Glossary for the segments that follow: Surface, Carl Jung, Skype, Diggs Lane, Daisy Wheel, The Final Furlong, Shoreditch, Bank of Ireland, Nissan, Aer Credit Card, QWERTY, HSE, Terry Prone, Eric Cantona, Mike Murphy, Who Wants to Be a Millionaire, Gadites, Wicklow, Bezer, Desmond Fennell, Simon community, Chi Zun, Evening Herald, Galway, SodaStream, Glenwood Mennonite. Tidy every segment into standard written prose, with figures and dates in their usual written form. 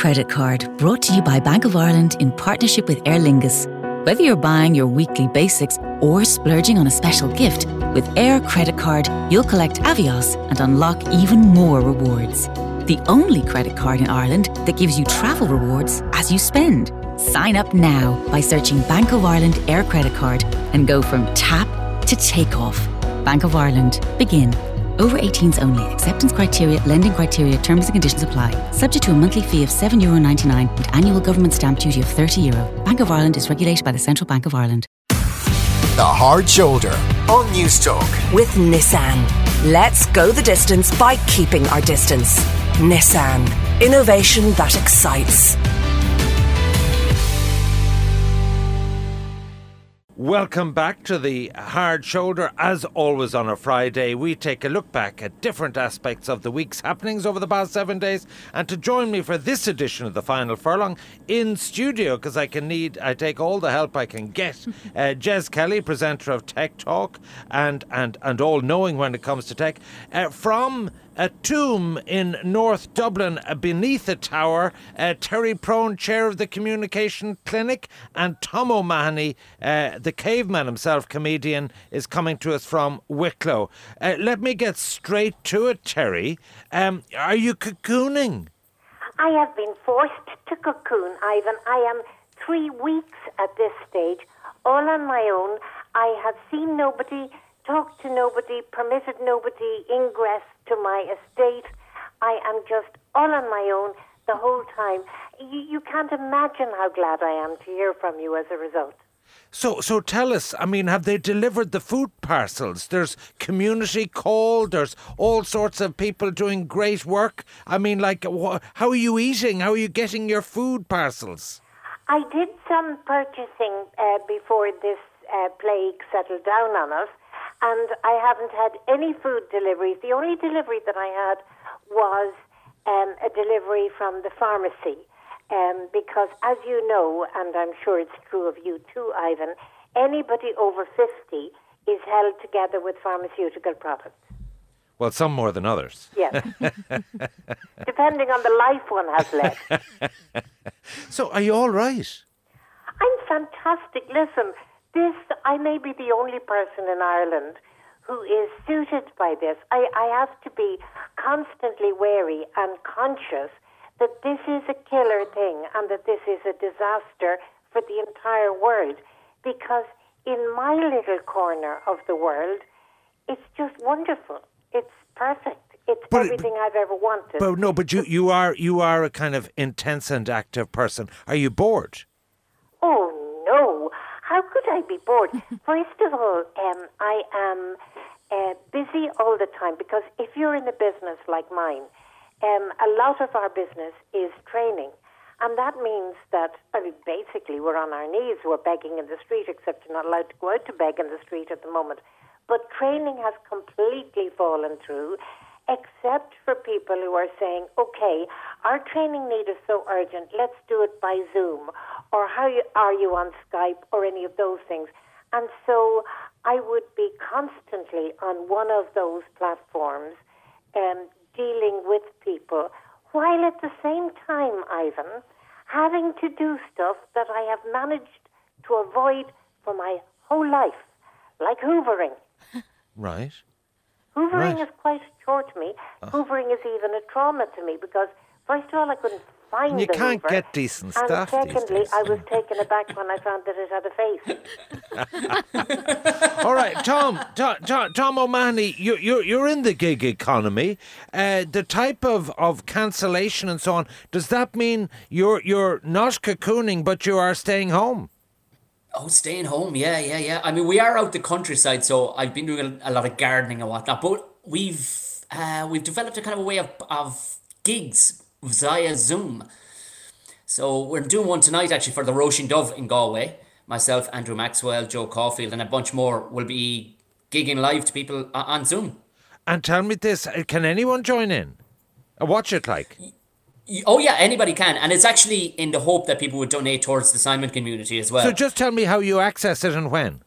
Credit Card, brought to you by Bank of Ireland in partnership with Aer Lingus. Whether you're buying your weekly basics or splurging on a special gift, with Aer Credit Card, you'll collect Avios and unlock even more rewards. The only credit card in Ireland that gives you travel rewards as you spend. Sign up now by searching Bank of Ireland Aer Credit Card and go from tap to take off. Bank of Ireland. Begin. Over 18s only. Acceptance criteria, lending criteria, terms and conditions apply. Subject to a monthly fee of €7.99 and annual government stamp duty of €30. Bank of Ireland is regulated by the Central Bank of Ireland. The Hard Shoulder on News Talk. With Nissan. Let's go the distance by keeping our distance. Nissan. Innovation that excites. Welcome back to The Hard Shoulder. As always on a Friday, we take a look back at different aspects of the week's happenings over the past 7 days. And to join me for this edition of The Final Furlong in studio, because I take all the help I can get, Jess Kelly, presenter of Tech Talk and all-knowing when it comes to tech, from a tomb in North Dublin beneath a tower, Terry Prone, chair of the Communication Clinic, and Tom O'Mahony, the caveman himself, comedian, is coming to us from Wicklow. Let me get straight to it, Terry. Are you cocooning? I have been forced to cocoon, Ivan. I am 3 weeks at this stage, all on my own. I have seen nobody, talked to nobody, permitted nobody ingress to my estate. I am just all on my own the whole time. You can't imagine how glad I am to hear from you as a result. So tell us, I mean, have they delivered the food parcels? There's community call, there's all sorts of people doing great work. I mean, like, how are you eating? How are you getting your food parcels? I did some purchasing before this plague settled down on us. And I haven't had any food deliveries. The only delivery that I had was a delivery from the pharmacy. Because, as you know, and I'm sure it's true of you too, Ivan, anybody over 50 is held together with pharmaceutical products. Well, some more than others. Yes. Depending on the life one has led. So, are you all right? I'm fantastic. Listen. I may be the only person in Ireland who is suited by this. I have to be constantly wary and conscious that this is a killer thing and that this is a disaster for the entire world. Because in my little corner of the world, it's just wonderful. It's perfect. It's everything I've ever wanted. But you are a kind of intense and active person. Are you bored? Oh, no. How could I be bored? First of all, I am busy all the time, because if you're in a business like mine, a lot of our business is training. And that means that, I mean, basically we're on our knees, we're begging in the street, except you're not allowed to go out to beg in the street at the moment. But training has completely fallen through, except for people who are saying, okay, our training need is so urgent, let's do it by Zoom, or are you on Skype, or any of those things. And so I would be constantly on one of those platforms dealing with people, while at the same time, Ivan, having to do stuff that I have managed to avoid for my whole life, like hoovering. Right. Hoovering is quite a chore to me. Hoovering is even a trauma to me, because first of all, I couldn't find the hoover. You can't get decent stuff. And secondly, I was taken aback when I found that it had a face. All right, Tom O'Mahony, you're in the gig economy. The type of cancellation and so on, does that mean you're not cocooning, but you are staying home? Oh, staying home, yeah. I mean, we are out the countryside, so I've been doing a lot of gardening and whatnot, but we've developed a kind of a way of gigs via Zoom. So we're doing one tonight, actually, for the Róisín Dubh in Galway. Myself, Andrew Maxwell, Joe Caulfield, and a bunch more will be gigging live to people on Zoom. And tell me this, can anyone join in? What's it like? Oh, yeah, anybody can. And it's actually in the hope that people would donate towards the Simon community as well. So just tell me how you access it and when.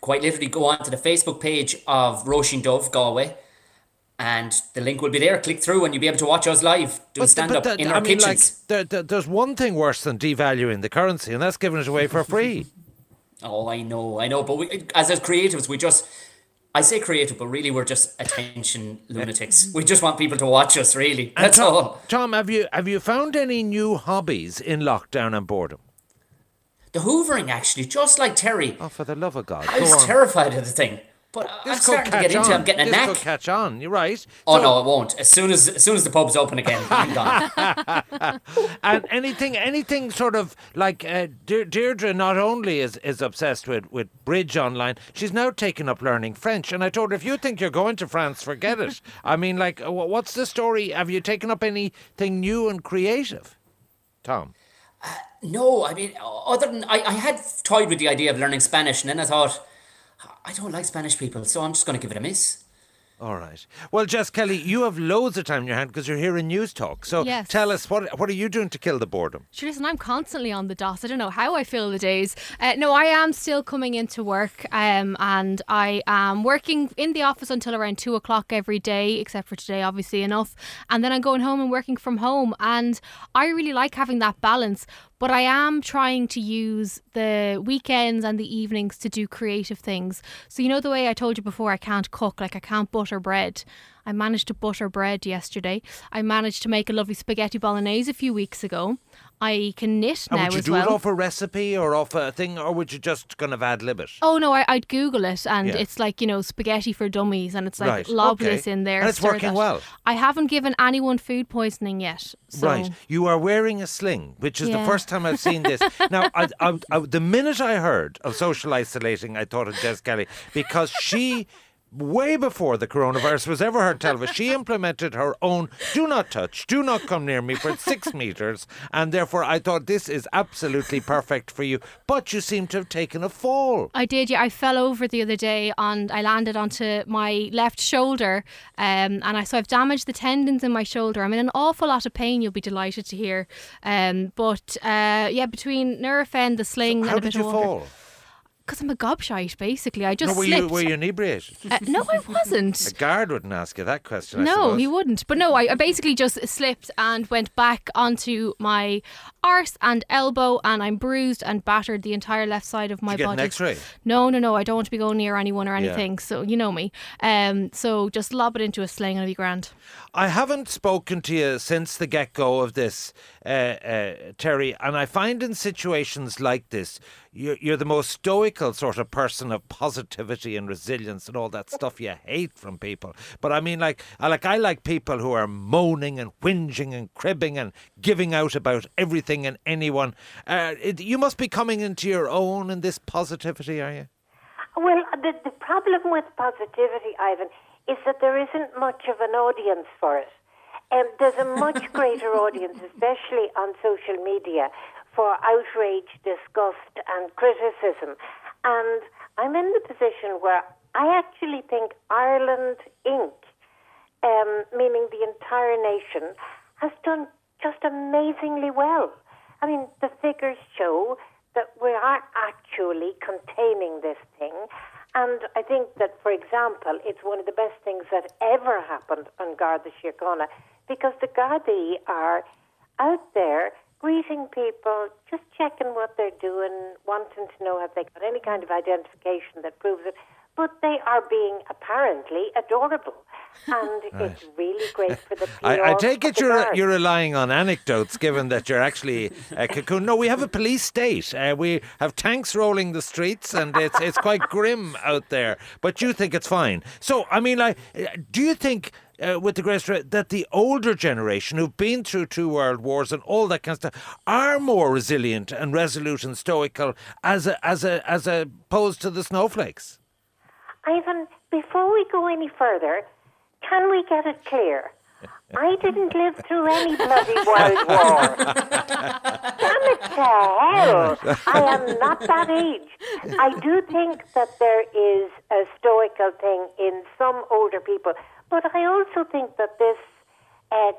Quite literally go on to the Facebook page of Róisín Dubh Galway and the link will be there. Click through and you'll be able to watch us live doing stand-up in our kitchens. Like, there's one thing worse than devaluing the currency, and that's giving it away for free. Oh, I know. But we, as creatives, we just... I say creative, but really we're just attention lunatics. We just want people to watch us, really. That's all. Tom, have you found any new hobbies in lockdown and boredom? The hoovering, actually, just like Terry. Oh, for the love of God. I was terrified of the thing. But I'm starting to get into it. I'm getting a knack. This could catch on. You're right. Oh, no, it won't. As soon as the pub's open again, I'm gone. And anything sort of like Deirdre not only is obsessed with bridge online, she's now taken up learning French. And I told her, if you think you're going to France, forget it. I mean, like, what's the story? Have you taken up anything new and creative, Tom? No, I mean, other than I had toyed with the idea of learning Spanish, and then I thought, I don't like Spanish people, so I'm just going to give it a miss. All right. Well, Jess Kelly, you have loads of time in your hand because you're here in News Talk. So yes. Tell us, what are you doing to kill the boredom? Sure, listen, I'm constantly on the dot. I don't know how I feel the days. No, I am still coming into work and I am working in the office until around 2 o'clock every day, except for today, obviously enough. And then I'm going home and working from home. And I really like having that balance. But I am trying to use the weekends and the evenings to do creative things. So, you know, the way I told you before, I can't cook, like I can't butter bread. I managed to butter bread yesterday. I managed to make a lovely spaghetti bolognese a few weeks ago. I can knit now as well. Would you do it off a recipe or off a thing, or would you just kind of ad-lib it? Oh, no, I'd Google it, and it's like, you know, spaghetti for dummies, and it's like lob this in there. And it's working well. I haven't given anyone food poisoning yet. So. Right. You are wearing a sling, which is the first time I've seen this. Now, I, the minute I heard of social isolating, I thought of Jess Kelly, because she... way before the coronavirus was ever heard television, she implemented her own do not touch, do not come near me for 6 metres, and therefore I thought this is absolutely perfect for you. But you seem to have taken a fall. I did, yeah. I fell over the other day and I landed onto my left shoulder and so I've damaged the tendons in my shoulder. I'm in an awful lot of pain, you'll be delighted to hear. But between Nurofen, the sling, so and a bit of water. How did you fall? Because I'm a gobshite, basically. I just slipped. Were you inebriated? No, I wasn't. A guard wouldn't ask you that question, I suppose. He wouldn't. But no, I basically just slipped and went back onto my arse and elbow, and I'm bruised and battered the entire left side of my body. Did you get an x-ray? No. I don't want to be going near anyone or anything, so you know me. So just lob it into a sling and it'll be grand. I haven't spoken to you since the get-go of this, Terry, and I find in situations like this, you're the most stoical sort of person of positivity and resilience and all that stuff you hate from people. But I mean, like I like people who are moaning and whinging and cribbing and giving out about everything and anyone. You must be coming into your own in this positivity, are you? Well, the problem with positivity, Ivan, is that there isn't much of an audience for it. There's a much greater audience, especially on social media, for outrage, disgust and criticism. And I'm in the position where I actually think Ireland Inc., meaning the entire nation, has done just amazingly well. I mean, the figures show that we are actually containing this thing. And I think that, for example, it's one of the best things that ever happened on Garda Síochána, because the Gardaí are out there greeting people, just checking what they're doing, wanting to know if they got any kind of identification that proves it. But they are being apparently adorable. And it's really great for the PR. I take it you're relying on anecdotes, given that you're actually a cocoon. No, we have a police state. We have tanks rolling the streets, and it's quite grim out there. But you think it's fine. So, I mean, like, do you think... with the greatest that the older generation who've been through 2 world wars and all that kind of stuff are more resilient and resolute and stoical as opposed to the snowflakes? Ivan, before we go any further, can we get it clear? I didn't live through any bloody world war. Damn it to hell! I am not that age. I do think that there is a stoical thing in some older people. But I also think that this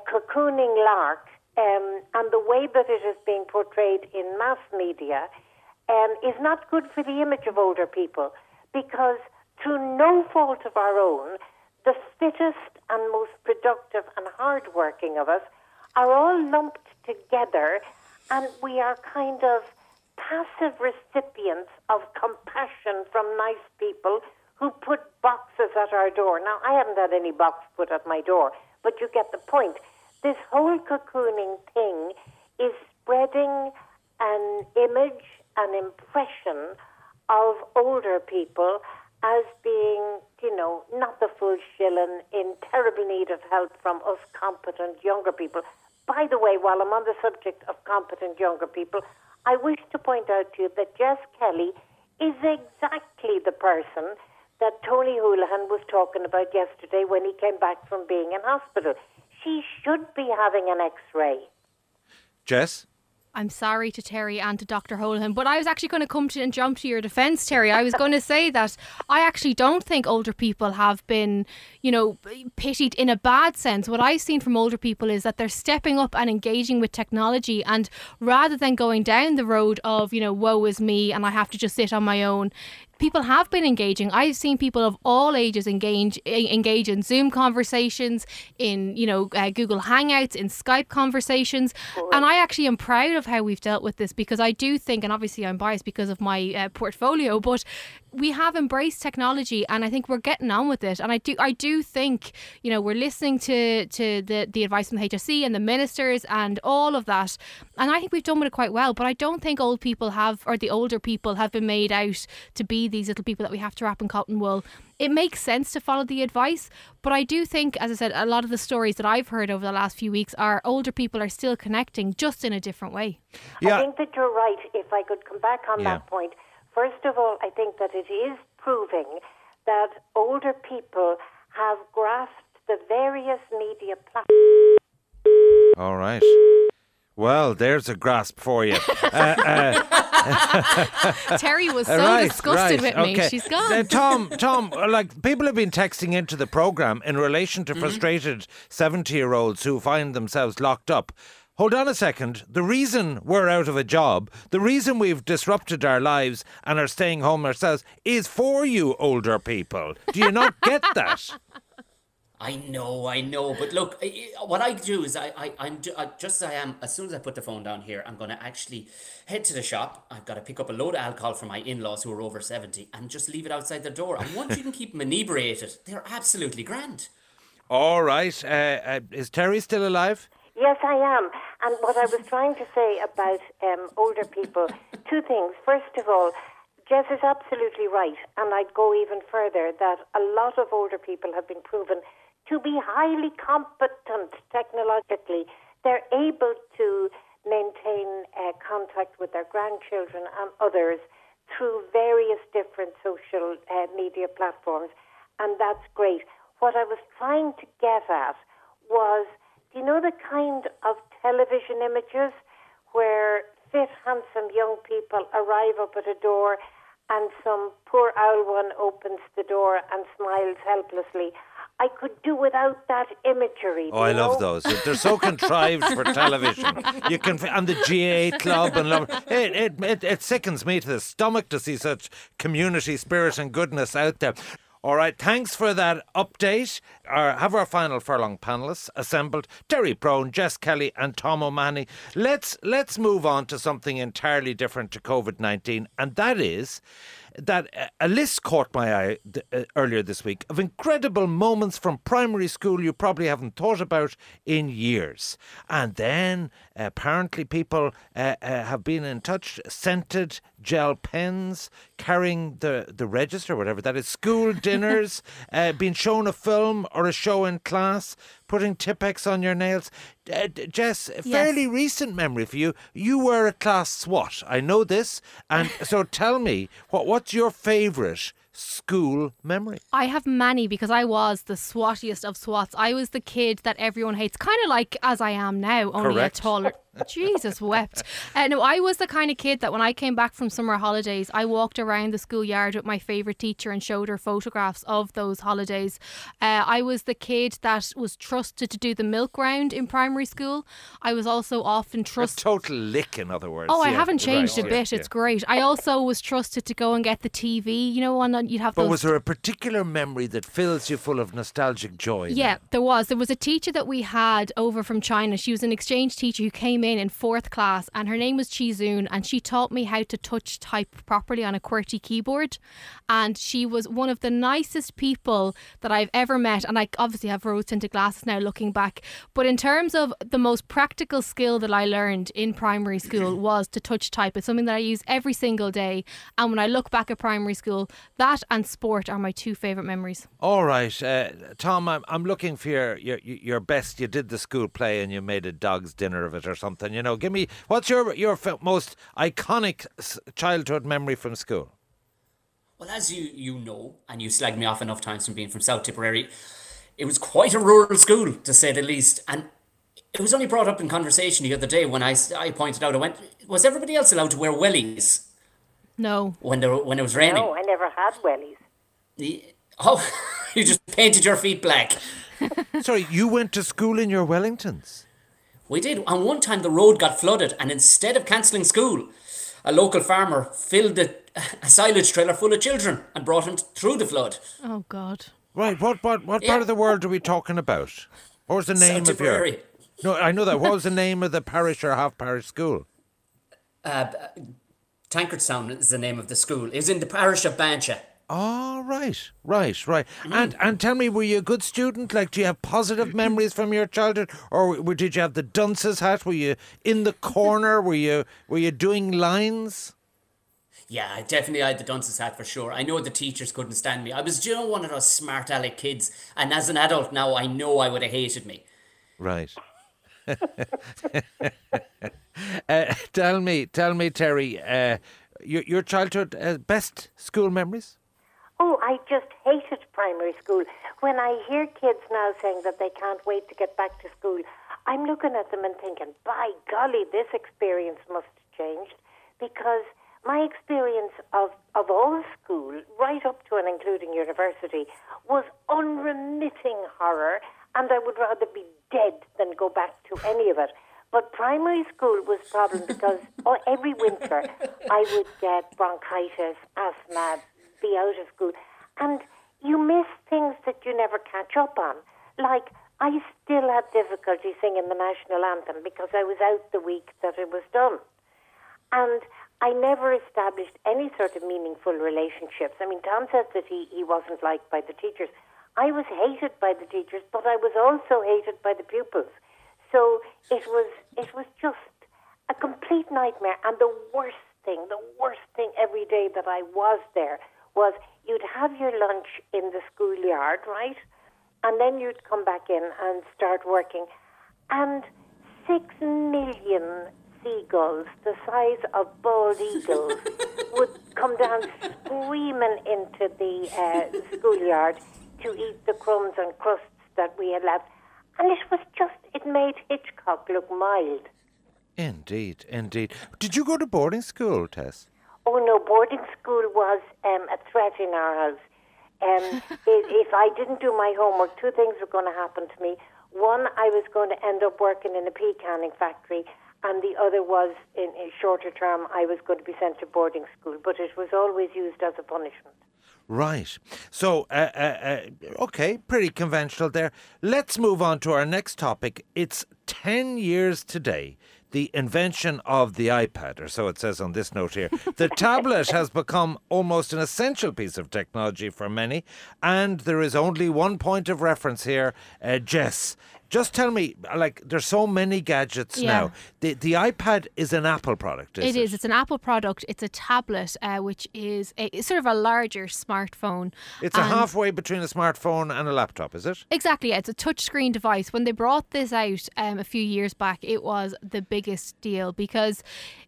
cocooning lark and the way that it is being portrayed in mass media is not good for the image of older people, because through no fault of our own, the fittest and most productive and hardworking of us are all lumped together, and we are kind of passive recipients of compassion from nice people who put boxes at our door. Now, I haven't had any box put at my door, but you get the point. This whole cocooning thing is spreading an image, an impression of older people as being, you know, not the full shilling, in terrible need of help from us competent younger people. By the way, while I'm on the subject of competent younger people, I wish to point out to you that Jess Kelly is exactly the person that Tony Houlihan was talking about yesterday when he came back from being in hospital. She should be having an X-ray. Jess? I'm sorry to Terry and to Dr. Houlihan, but I was actually going to come to and jump to your defence, Terry. I was going to say that I actually don't think older people have been, you know, pitied in a bad sense. What I've seen from older people is that they're stepping up and engaging with technology, and rather than going down the road of, you know, woe is me and I have to just sit on my own, people have been engaging. I've seen people of all ages engage in Zoom conversations, in, you know, Google Hangouts, in Skype conversations. And I actually am proud of how we've dealt with this, because I do think, and obviously I'm biased because of my portfolio, but we have embraced technology, and I think we're getting on with it. And I do think, you know, we're listening to the advice from the HSE and the ministers and all of that, and I think we've done with it quite well. But I don't think old people have, or the older people have, been made out to be these little people that we have to wrap in cotton wool. It makes sense to follow the advice, but I do think, as I said, a lot of the stories that I've heard over the last few weeks are older people are still connecting, just in a different way. Yeah. I think that you're right. If I could come back on that point. First of all, I think that it is proving that older people have grasped the various media platforms. All right. Well, there's a grasp for you. Terry was so disgusted with me. Okay. She's gone. Tom, like, people have been texting into the programme in relation to frustrated 70-year-olds who find themselves locked up. Hold on a second. The reason we're out of a job, the reason we've disrupted our lives and are staying home ourselves, is for you older people. Do you not get that? I know. But look, what I do is I'm, as soon as I put the phone down here, I'm going to actually head to the shop. I've got to pick up a load of alcohol for my in-laws who are over 70 and just leave it outside their door. And once you can keep them inebriated, they're absolutely grand. All right. Is Terry still alive? Yes, I am. And what I was trying to say about older people, two things. First of all, Jess is absolutely right, and I'd go even further, that a lot of older people have been proven to be highly competent technologically. They're able to maintain contact with their grandchildren and others through various different social media platforms, and that's great. What I was trying to get at was, do you know the kind of television images where fit, handsome young people arrive up at a door and some poor owl one opens the door and smiles helplessly? I could do without that imagery. Oh, I love those. They're so contrived for television. You can, and the GA Club and love. It sickens me to the stomach to see such community spirit and goodness out there. All right, thanks for that update. Have our Final Furlong panellists assembled. Terry Prone, Jess Kelly and Tom O'Mahony. Let's move on to something entirely different to COVID-19, and that is that a list caught my eye earlier this week of incredible moments from primary school you probably haven't thought about in years. And then apparently people have been in touch, scented gel pens, carrying the register, whatever that is, school dinners, being shown a film or a show in class, putting Tippex on your nails. Jess, fairly recent memory for you. You were a class SWAT. I know this. And so tell me, what's your favourite school memory? I have many, because I was the swattiest of swats. I was the kid that everyone hates, kind of like as I am now, only a taller Jesus wept. No, I was the kind of kid that when I came back from summer holidays, I walked around the schoolyard with my favourite teacher and showed her photographs of those holidays. I was the kid that was trusted to do the milk round in primary school. I was also often trusted... A total lick, in other words. Oh, yeah. I haven't changed a bit. Yeah. It's great. I also was trusted to go and get the TV, you know, and you'd have those... But was there a particular memory that fills you full of nostalgic joy? Yeah, now? There was. There was a teacher that we had over from China. She was an exchange teacher who came in fourth class, and her name was Chi Zun, and she taught me how to touch type properly on a QWERTY keyboard. And she was one of the nicest people that I've ever met, and I obviously have rose tinted glasses now looking back, but in terms of the most practical skill that I learned in primary school was to touch type. It's something that I use every single day, and when I look back at primary school, that and sport are my two favourite memories. Alright, Tom, I'm looking for your best. You did the school play and you made a dog's dinner of it or something. You know, give me, what's your most iconic childhood memory from school? Well, as you know, and you slagged me off enough times from being from South Tipperary, it was quite a rural school, to say the least. And it was only brought up in conversation the other day when I pointed out, I went, was everybody else allowed to wear wellies? No. When it was raining? No, I never had wellies. Oh, you just painted your feet black. Sorry, you went to school in your Wellingtons? We did. And one time the road got flooded, and instead of cancelling school, a local farmer filled a silage trailer full of children and brought them through the flood. Oh, God. Right. What part of the world are we talking about? What was the name of your... No, I know that. What was the name of the parish or half-parish school? Tankardstown is the name of the school. It was in the parish of Bansha. Oh, right. Mm. And tell me, were you a good student? Like, do you have positive memories from your childhood? Or did you have the dunce's hat? Were you in the corner? Were you doing lines? Yeah, I had the dunce's hat for sure. I know the teachers couldn't stand me. I was one of those smart aleck kids. And as an adult now, I know I would have hated me. Right. Tell me, Terry, your childhood best school memories? Oh, I just hated primary school. When I hear kids now saying that they can't wait to get back to school, I'm looking at them and thinking, by golly, this experience must have changed, because my experience of all school, right up to and including university, was unremitting horror, and I would rather be dead than go back to any of it. But primary school was a problem because every winter I would get bronchitis, asthma, be out of school. And you miss things that you never catch up on. Like, I still had difficulty singing the national anthem because I was out the week that it was done. And I never established any sort of meaningful relationships. I mean, Tom says that he wasn't liked by the teachers. I was hated by the teachers, but I was also hated by the pupils. So it was just a complete nightmare. And the worst thing every day that I was there was you'd have your lunch in the schoolyard, right? And then you'd come back in and start working. And 6 million seagulls, the size of bald eagles, would come down screaming into the schoolyard to eat the crumbs and crusts that we had left. And it made Hitchcock look mild. Indeed. Did you go to boarding school, Tess? Oh, no, boarding school was a threat in our house. If I didn't do my homework, two things were going to happen to me. One, I was going to end up working in a pea canning factory, and the other was, in a shorter term, I was going to be sent to boarding school, but it was always used as a punishment. Right. So, okay, pretty conventional there. Let's move on to our next topic. It's 10 years today, the invention of the iPad, or so it says on this note here. The tablet has become almost an essential piece of technology for many, and there is only one point of reference here, Jess. Just tell me, like, there's so many gadgets now. The iPad is an Apple product, isn't it? It is. It's an Apple product. It's a tablet, which is sort of a larger smartphone. It's a halfway between a smartphone and a laptop, is it? Exactly, yeah. It's a touchscreen device. When they brought this out a few years back, it was the biggest deal because,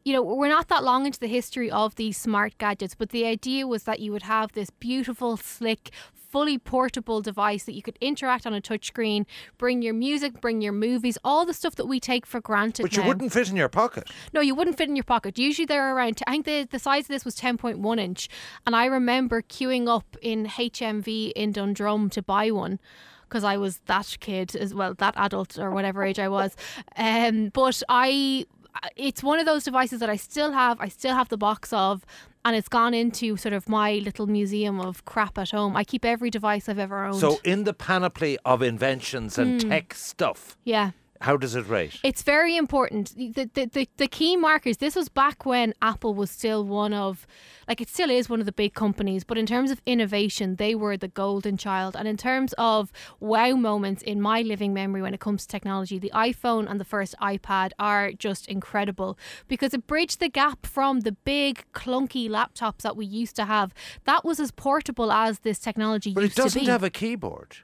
you know, we're not that long into the history of these smart gadgets, but the idea was that you would have this beautiful, slick, fully portable device that you could interact on a touchscreen, bring your music, bring your movies, all the stuff that we take for granted. But you wouldn't fit in your pocket. No, you wouldn't fit in your pocket. Usually they're around, I think the size of this was 10.1 inch. And I remember queuing up in HMV in Dundrum to buy one, because I was that kid as well, that adult or whatever age I was. It's one of those devices that I still have. I still have the box of, and it's gone into sort of my little museum of crap at home. I keep every device I've ever owned. So in the panoply of inventions and tech stuff, yeah, how does it rate? It's very important. The key markers, this was back when Apple was still one of, like, it still is one of the big companies, but in terms of innovation, they were the golden child. And in terms of wow moments in my living memory when it comes to technology, the iPhone and the first iPad are just incredible, because it bridged the gap from the big clunky laptops that we used to have. That was as portable as this technology used to be. But it doesn't have a keyboard.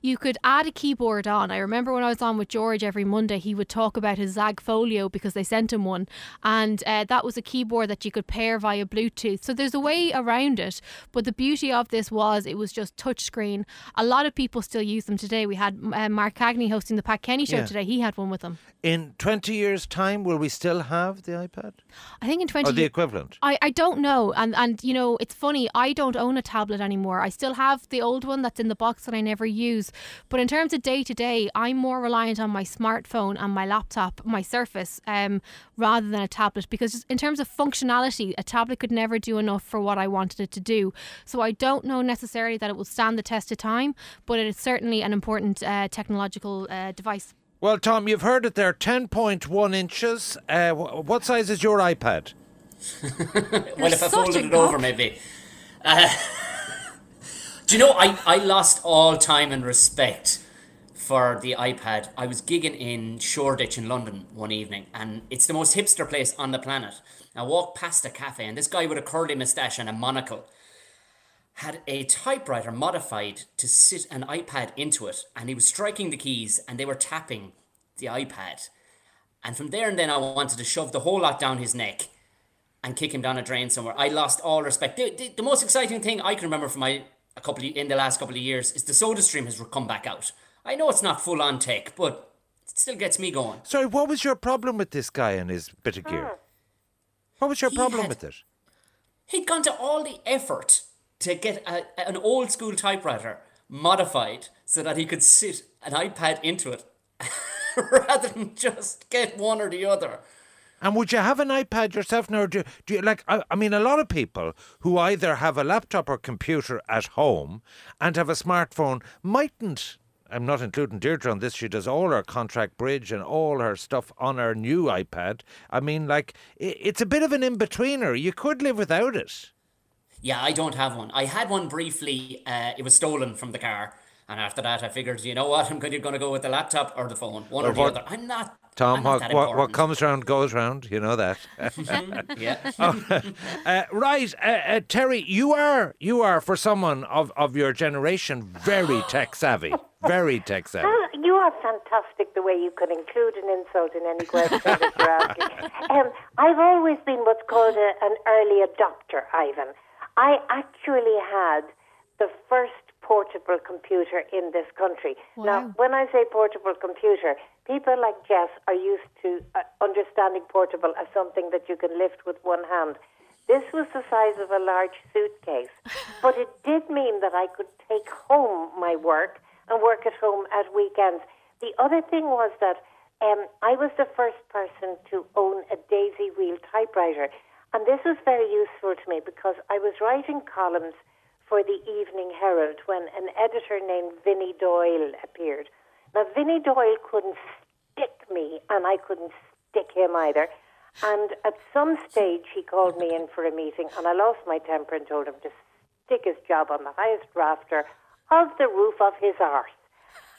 You could add a keyboard on. I remember when I was on with George every Monday, he would talk about his Zag Folio, because they sent him one, and that was a keyboard that you could pair via Bluetooth. So there's a way around it, but the beauty of this was it was just touchscreen. A lot of people still use them today. We had Mark Cagney hosting the Pat Kenny show today. He had one with him. In 20 years time, will we still have the iPad? I think in 20 years, or the equivalent? I don't know, and you know, it's funny, I don't own a tablet anymore. I still have the old one that's in the box that I never use, but in terms of day to day, I'm more reliant on my smartphone and my laptop, my Surface, rather than a tablet, because just in terms of functionality, a tablet could never do enough for what I wanted it to do. So I don't know necessarily that it will stand the test of time, but it is certainly an important technological device. Well, Tom, you've heard it there, 10.1 inches. What size is your iPad? Well, if I folded it over, maybe. Do you know, I lost all time and respect for the iPad. I was gigging in Shoreditch in London one evening, and it's the most hipster place on the planet. I walked past a cafe, and this guy with a curly moustache and a monocle had a typewriter modified to sit an iPad into it, and he was striking the keys, and they were tapping the iPad. And from there and then, I wanted to shove the whole lot down his neck and kick him down a drain somewhere. I lost all respect. The most exciting thing I can remember from in the last couple of years is the SodaStream has come back out. I know it's not full on tech, but it still gets me going. Sorry, what was your problem with this guy and his bit of gear? What was your problem with it? He'd gone to all the effort to get an old school typewriter modified so that he could sit an iPad into it rather than just get one or the other. And would you have an iPad yourself now? Or do you, like, I mean, a lot of people who either have a laptop or computer at home and have a smartphone mightn't. I'm not including Deirdre on this. She does all her contract bridge and all her stuff on her new iPad. I mean, like, it's a bit of an in-betweener. You could live without it. Yeah, I don't have one. I had one briefly. It was stolen from the car. And after that, I figured, you know what? I'm going to go with the laptop or the phone. One or the other. I'm not... Tom, what comes round goes round. You know that. Yeah. Right, Terry, you are for someone of your generation very tech savvy, very tech savvy. You are fantastic the way you can include an insult in any question that you're asking. I've always been what's called an early adopter, Ivan. I actually had the first portable computer in this country. Wow. Now, when I say portable computer, people like Jess are used to understanding portable as something that you can lift with one hand. This was the size of a large suitcase, but it did mean that I could take home my work and work at home at weekends. The other thing was that I was the first person to own a Daisy Wheel typewriter, and this was very useful to me because I was writing columns for the Evening Herald when an editor named Vinnie Doyle appeared. Now, Vinnie Doyle couldn't stick me, and I couldn't stick him either. And at some stage, he called me in for a meeting, and I lost my temper and told him to stick his job on the highest rafter of the roof of his arse.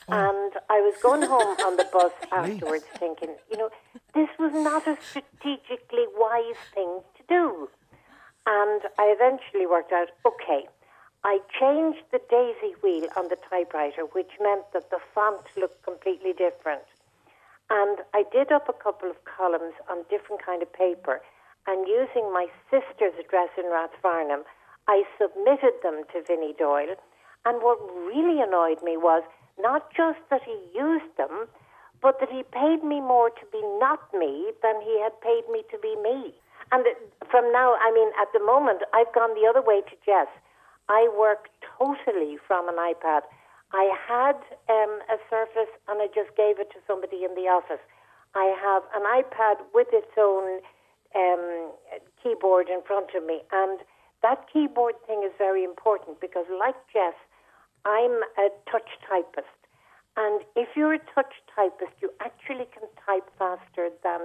Oh. And I was going home on the bus afterwards thinking, you know, this was not a strategically wise thing to do. And I eventually worked out, okay, I changed the Daisy Wheel on the typewriter, which meant that the font looked completely different. And I did up a couple of columns on different kind of paper. And using my sister's address in Rathfarnham, I submitted them to Vinnie Doyle. And what really annoyed me was not just that he used them, but that he paid me more to be not me than he had paid me to be me. And from now, I mean, at the moment, I've gone the other way to Jess. I work totally from an iPad. I had a Surface and I just gave it to somebody in the office. I have an iPad with its own keyboard in front of me. And that keyboard thing is very important because, like Jess, I'm a touch typist. And if you're a touch typist, you actually can type faster than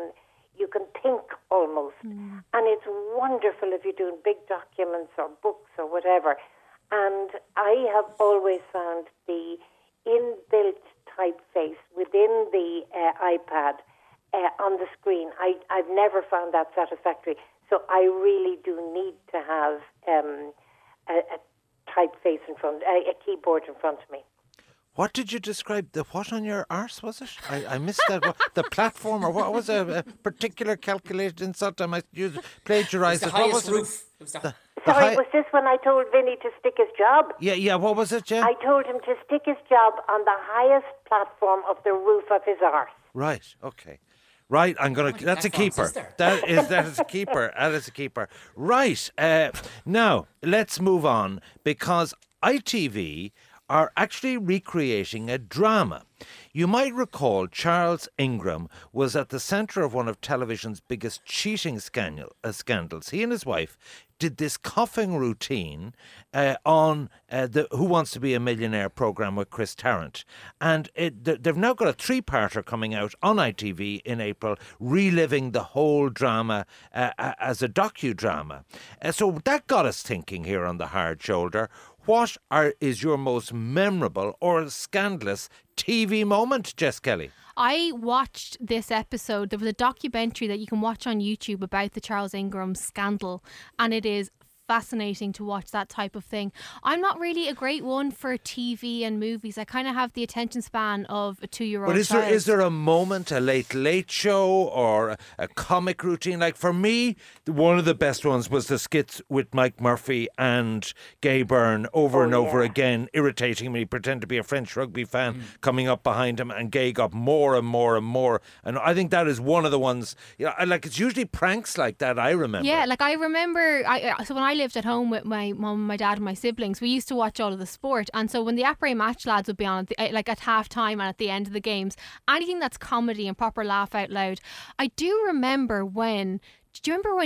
you can think almost. Mm. And it's wonderful if you're doing big documents or books or whatever. And I have always found the inbuilt typeface within the iPad on the screen. I've never found that satisfactory. So I really do need to have a typeface in front, a keyboard in front of me. What did you describe? The what on your arse, was it? I missed that. The platform, or what was a particular calculated insult I might use? Plagiarised. The highest roof. It was this when I told Vinnie to stick his job. Yeah, what was it, Jen? I told him to stick his job on the highest platform of the roof of his arse. Right, okay. Right, I'm going to... That's a keeper. That is a keeper. That is a keeper. Right, now, let's move on, because ITV... are actually recreating a drama. You might recall Charles Ingram was at the centre of one of television's biggest cheating scandals. He and his wife did this coughing routine on the Who Wants to Be a Millionaire programme with Chris Tarrant. And they've now got a three-parter coming out on ITV in April, reliving the whole drama as a docudrama. So that got us thinking here on The Hard Shoulder. What is your most memorable or scandalous TV moment, Jess Kelly? I watched this episode. There was a documentary that you can watch on YouTube about the Charles Ingram scandal, and it is fascinating to watch that type of thing. I'm not really a great one for TV and movies. I kind of have the attention span of a 2-year-old child. But is there a moment, a Late Late Show or a comic routine? Like for me, one of the best ones was the skits with Mike Murphy and Gay Byrne over and over again, irritating me, pretend to be a French rugby fan, coming up behind him, and Gay got more and more and more. And I think that is one of the ones, you know, like it's usually pranks like that I remember. Yeah, like I remember, so when I lived at home with my mum, my dad and my siblings, we used to watch all of the sport, and so when the Apres match lads would be on at half time and at the end of the games, anything that's comedy and proper laugh out loud. I do remember when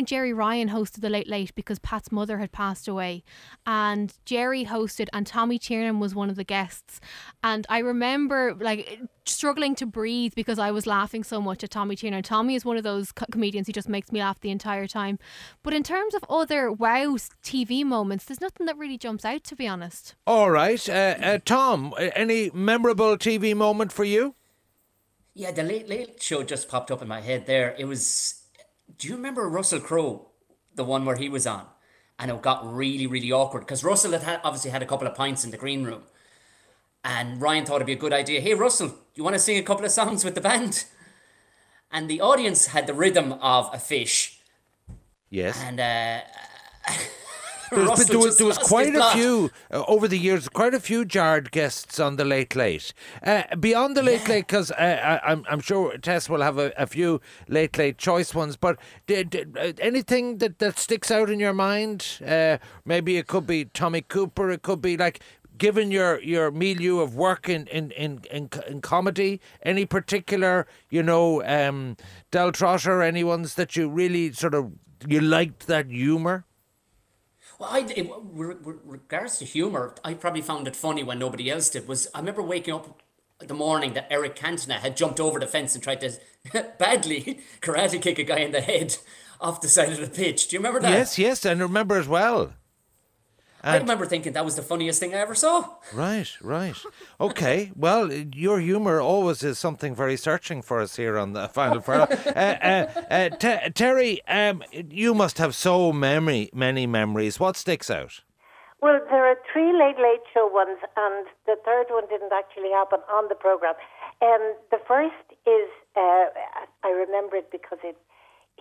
Jerry Ryan hosted the Late Late because Pat's mother had passed away, and Jerry hosted and Tommy Tiernan was one of the guests, and I remember like struggling to breathe because I was laughing so much at Tommy Tiernan. Tommy is one of those comedians who just makes me laugh the entire time. But in terms of other wow TV moments, there's nothing that really jumps out, to be honest. Alright, Tom, any memorable TV moment for you? Yeah, the Late Late Show just popped up in my head there. It was... Do you remember Russell Crowe, the one where he was on? And it got really, really awkward because Russell had obviously had a couple of pints in the green room. And Ryan thought it'd be a good idea. Hey, Russell, do you want to sing a couple of songs with the band? And the audience had the rhythm of a fish. Yes. And there was quite a few, over the years, quite a few jarred guests on the Late Late. Beyond the Late Late, because I'm sure Tess will have a few Late Late choice ones, but anything that sticks out in your mind? Maybe it could be Tommy Cooper, it could be like, given your milieu of work in comedy, any particular, Del Trotter, any ones that you really you liked that humour? Well, regards to humour, I probably found it funny when nobody else did. I remember waking up the morning that Eric Cantona had jumped over the fence and tried to badly karate kick a guy in the head off the side of the pitch. Do you remember that? Yes, and I remember as well. I remember thinking that was the funniest thing I ever saw. Right. Okay, well, your humour always is something very searching for us here on The Final Furlong. Terry, you must have so many memories. What sticks out? Well, there are 3 Late Late Show ones, and the third one didn't actually happen on the programme. The first is, I remember it because it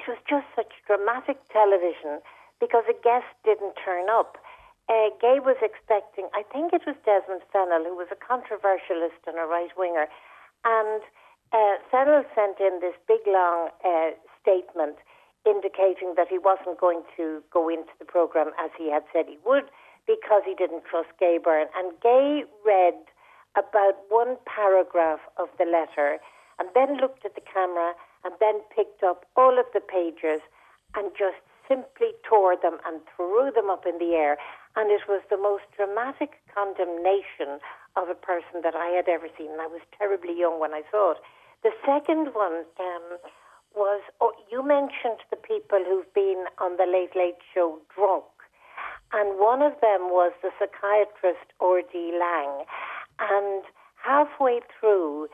was just such dramatic television, because a guest didn't turn up. Gay was expecting, I think it was Desmond Fennell, who was a controversialist and a right-winger, and Fennell sent in this big, long statement indicating that he wasn't going to go into the programme as he had said he would because he didn't trust Gay Byrne. And Gay read about one paragraph of the letter and then looked at the camera and then picked up all of the pages and just simply tore them and threw them up in the air. And it was the most dramatic condemnation of a person that I had ever seen. And I was terribly young when I saw it. The second one was, you mentioned the people who've been on the Late Late Show drunk. And one of them was the psychiatrist Ordi Lang. And halfway through,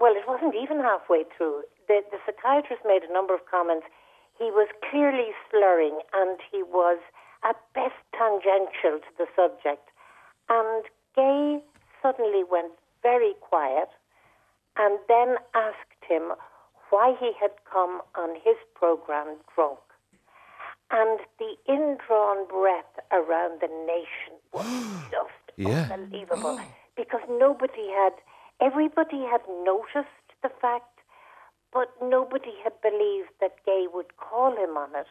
well, it wasn't even halfway through, the psychiatrist made a number of comments. He was clearly slurring and he was at best tangential to the subject. And Gay suddenly went very quiet and then asked him why he had come on his program drunk. And the indrawn breath around the nation was just unbelievable because everybody had noticed the fact, but nobody had believed that Gay would call him on it.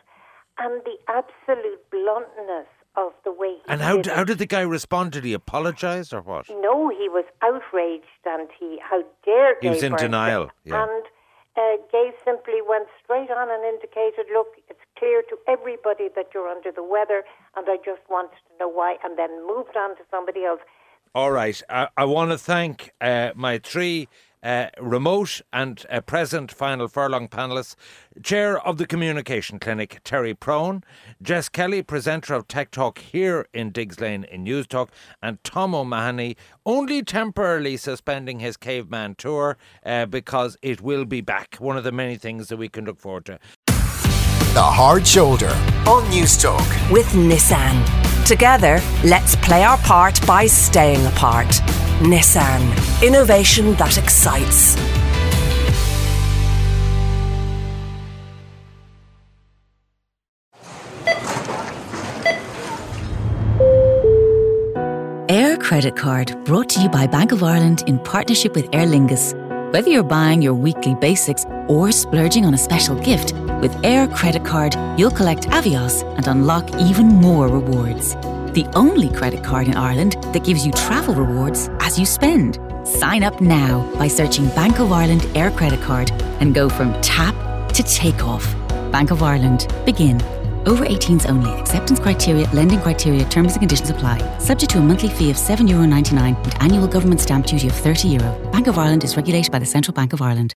And the absolute bluntness of the way he how did the guy respond? Did he apologise or what? No, he was outraged and how dare Gay. He was in denial. Yeah. And Gay simply went straight on and indicated, look, it's clear to everybody that you're under the weather and I just wanted to know why, and then moved on to somebody else. All right. I want to thank my three remote and present Final Furlong panellists. Chair of the Communication Clinic, Terry Prone, Jess Kelly, presenter of Tech Talk here in Diggs Lane in News Talk, and Tom O'Mahony, only temporarily suspending his caveman tour because it will be back. One of the many things that we can look forward to. The Hard Shoulder on News Talk with Nissan. Together, let's play our part by staying apart. Nissan. Innovation that excites. Aer Credit Card, brought to you by Bank of Ireland in partnership with Aer Lingus. Whether you're buying your weekly basics or splurging on a special gift, with Aer Credit Card, you'll collect Avios and unlock even more rewards. The only credit card in Ireland that gives you travel rewards as you spend. Sign up now by searching Bank of Ireland Aer Credit Card and go from tap to takeoff. Bank of Ireland. Begin. Over 18s only. Acceptance criteria, lending criteria, terms and conditions apply. Subject to a monthly fee of €7.99 with annual government stamp duty of €30. Bank of Ireland is regulated by the Central Bank of Ireland.